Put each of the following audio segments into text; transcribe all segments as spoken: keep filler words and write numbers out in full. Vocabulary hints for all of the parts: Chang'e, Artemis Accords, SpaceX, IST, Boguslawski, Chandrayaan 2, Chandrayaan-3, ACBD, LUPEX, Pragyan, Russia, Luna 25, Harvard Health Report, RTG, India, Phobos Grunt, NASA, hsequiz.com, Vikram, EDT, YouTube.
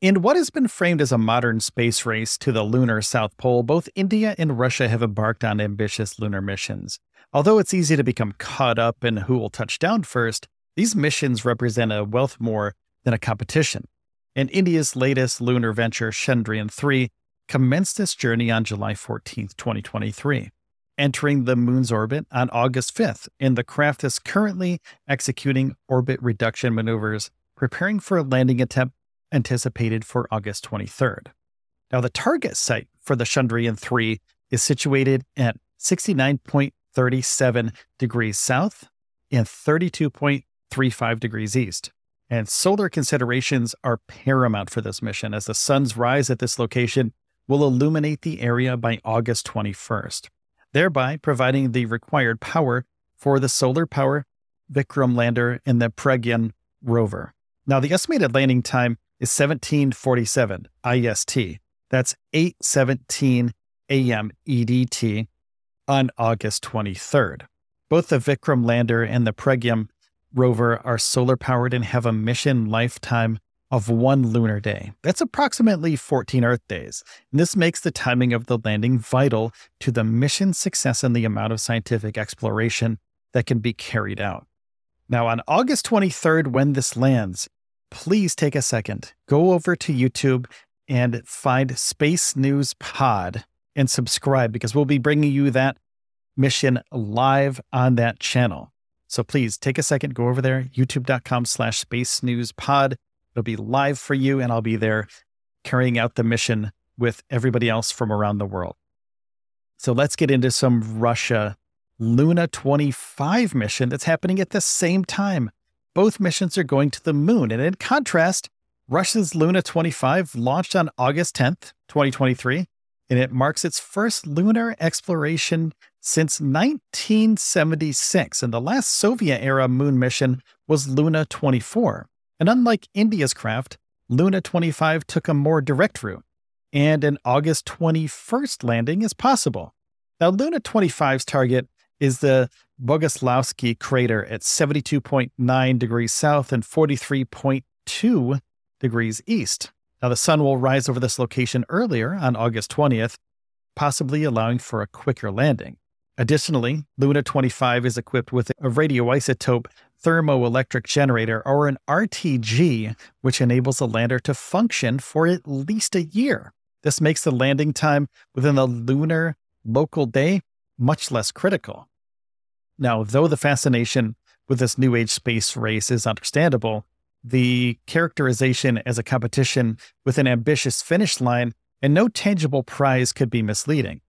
In what has been framed as a modern space race to the lunar South Pole, both India and Russia have embarked on ambitious lunar missions. Although it's easy to become caught up in who will touch down first, these missions represent a wealth more than a competition. And India's latest lunar venture, Chandrayaan three, commenced its journey on July fourteenth, twenty twenty-three, entering the moon's orbit on August fifth, and the craft is currently executing orbit reduction maneuvers, preparing for a landing attempt anticipated for August twenty-third. Now, the target site for the Chandrayaan three is situated at sixty-nine point three seven degrees south and thirty-two point three five degrees east. And solar considerations are paramount for this mission, as the sun's rise at this location will illuminate the area by August twenty-first, thereby providing the required power for the solar power Vikram lander and the Pragyan rover. Now, the estimated landing time is seventeen forty-seven I S T. That's eight seventeen a.m. E D T on August twenty-third. Both the Vikram lander and the Pragyan rover are solar-powered and have a mission lifetime of one lunar day. That's approximately fourteen Earth days. And this makes the timing of the landing vital to the mission's success and the amount of scientific exploration that can be carried out. Now, on August twenty-third, when this lands, please take a second, go over to YouTube and find Space News Pod and subscribe, because we'll be bringing you that mission live on that channel. So please take a second, go over there, youtube.com slash Space News Pod. It'll be live for you, and I'll be there carrying out the mission with everybody else from around the world. So let's get into some Russia Luna twenty-five mission that's happening at the same time. Both missions are going to the moon. And in contrast, Russia's Luna twenty-five launched on August tenth, twenty twenty-three, and it marks its first lunar exploration since nineteen seventy-six. And the last Soviet-era moon mission was Luna twenty-four. And unlike India's craft, Luna twenty-five took a more direct route, and an August twenty-first landing is possible. Now, Luna twenty-five's target is the Boguslawski crater at seventy-two point nine degrees south and forty-three point two degrees east. Now, the sun will rise over this location earlier on August twentieth, possibly allowing for a quicker landing. Additionally, Luna twenty-five is equipped with a radioisotope thermoelectric generator, or an R T G, which enables the lander to function for at least a year. This makes the landing time within the lunar local day much less critical. Now, though the fascination with this new age space race is understandable, the characterization as a competition with an ambitious finish line and no tangible prize could be misleading.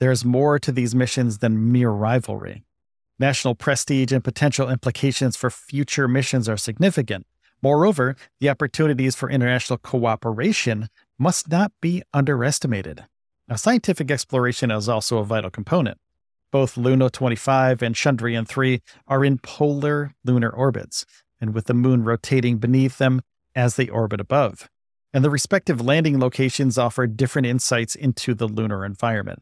There's more to these missions than mere rivalry. National prestige and potential implications for future missions are significant. Moreover, the opportunities for international cooperation must not be underestimated. Now, scientific exploration is also a vital component. Both Luna twenty-five and Chandrayaan three are in polar lunar orbits, and with the moon rotating beneath them as they orbit above. And the respective landing locations offer different insights into the lunar environment.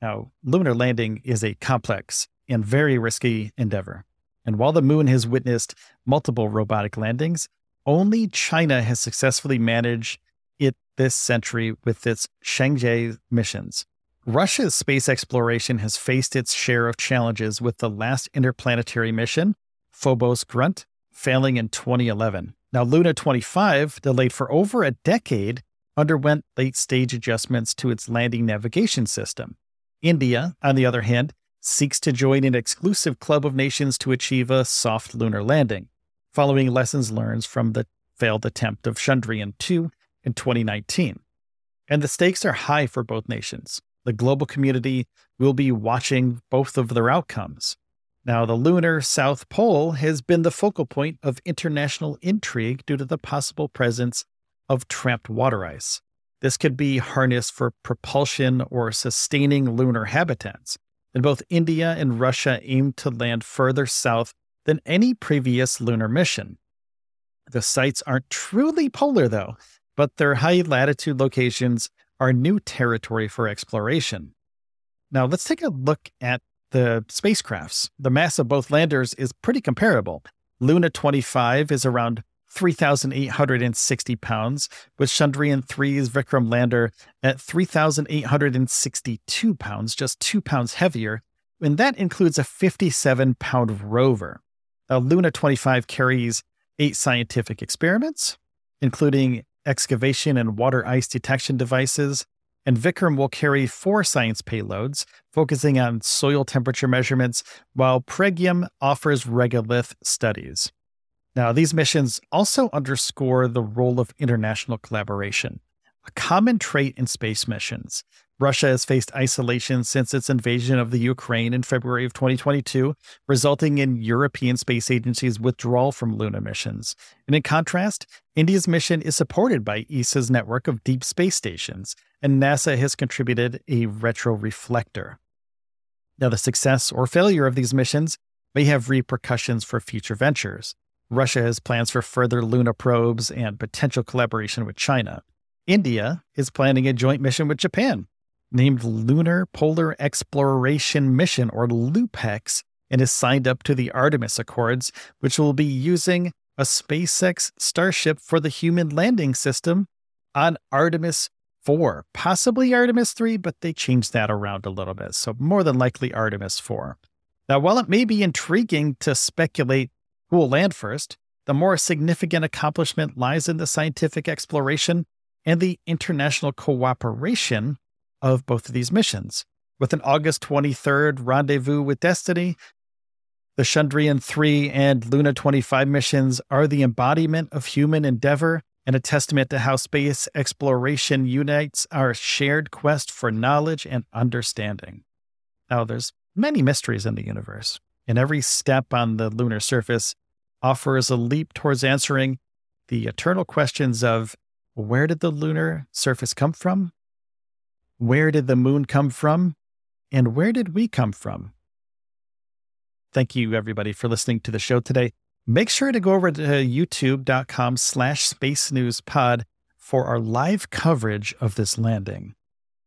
Now, lunar landing is a complex and very risky endeavor. And while the moon has witnessed multiple robotic landings, only China has successfully managed it this century with its Chang'e missions. Russia's space exploration has faced its share of challenges with the last interplanetary mission, Phobos Grunt, failing in twenty eleven. Now, Luna twenty-five, delayed for over a decade, underwent late-stage adjustments to its landing navigation system. India, on the other hand, seeks to join an exclusive club of nations to achieve a soft lunar landing, following lessons learned from the failed attempt of Chandrayaan two in twenty nineteen. And the stakes are high for both nations. The global community will be watching both of their outcomes. Now, the lunar South Pole has been the focal point of international intrigue due to the possible presence of trapped water ice. This could be harnessed for propulsion or sustaining lunar habitats. And both India and Russia aim to land further south than any previous lunar mission. The sites aren't truly polar, though, but their high-latitude locations are new territory for exploration. Now, let's take a look at the spacecrafts. The mass of both landers is pretty comparable. Luna twenty-five is around three thousand eight hundred sixty pounds, with Chandrayaan three's Vikram lander at three thousand eight hundred sixty-two pounds, just two pounds heavier, and that includes a fifty-seven pound rover. Now, Luna twenty-five carries eight scientific experiments, including excavation and water ice detection devices, and Vikram will carry four science payloads, focusing on soil temperature measurements, while Pragyan offers regolith studies. Now, these missions also underscore the role of international collaboration, a common trait in space missions. Russia has faced isolation since its invasion of the Ukraine in February of twenty twenty-two, resulting in European Space Agency's withdrawal from lunar missions. And in contrast, India's mission is supported by E S A's network of deep space stations, and NASA has contributed a retroreflector. Now, the success or failure of these missions may have repercussions for future ventures. Russia has plans for further lunar probes and potential collaboration with China. India is planning a joint mission with Japan, named Lunar Polar Exploration Mission, or LUPEX, and is signed up to the Artemis Accords, which will be using a SpaceX Starship for the human landing system on Artemis four, possibly Artemis three, but they changed that around a little bit, so more than likely Artemis four. Now, while it may be intriguing to speculate who will land first, the more significant accomplishment lies in the scientific exploration and the international cooperation of both of these missions. With an August twenty-third rendezvous with Destiny, the Chandrayaan three and Luna twenty-five missions are the embodiment of human endeavor and a testament to how space exploration unites our shared quest for knowledge and understanding. Now, there's many mysteries in the universe, and every step on the lunar surface offers a leap towards answering the eternal questions of: where did the lunar surface come from? Where did the moon come from? And where did we come from? Thank you, everybody, for listening to the show today. Make sure to go over to youtube.com slash space news pod for our live coverage of this landing.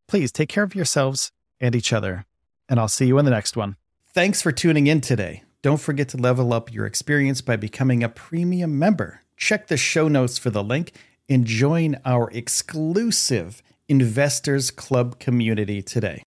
Please take care of yourselves and each other, and I'll see you in the next one. Thanks for tuning in today. Don't forget to level up your experience by becoming a premium member. Check the show notes for the link and join our exclusive Investors Club community today.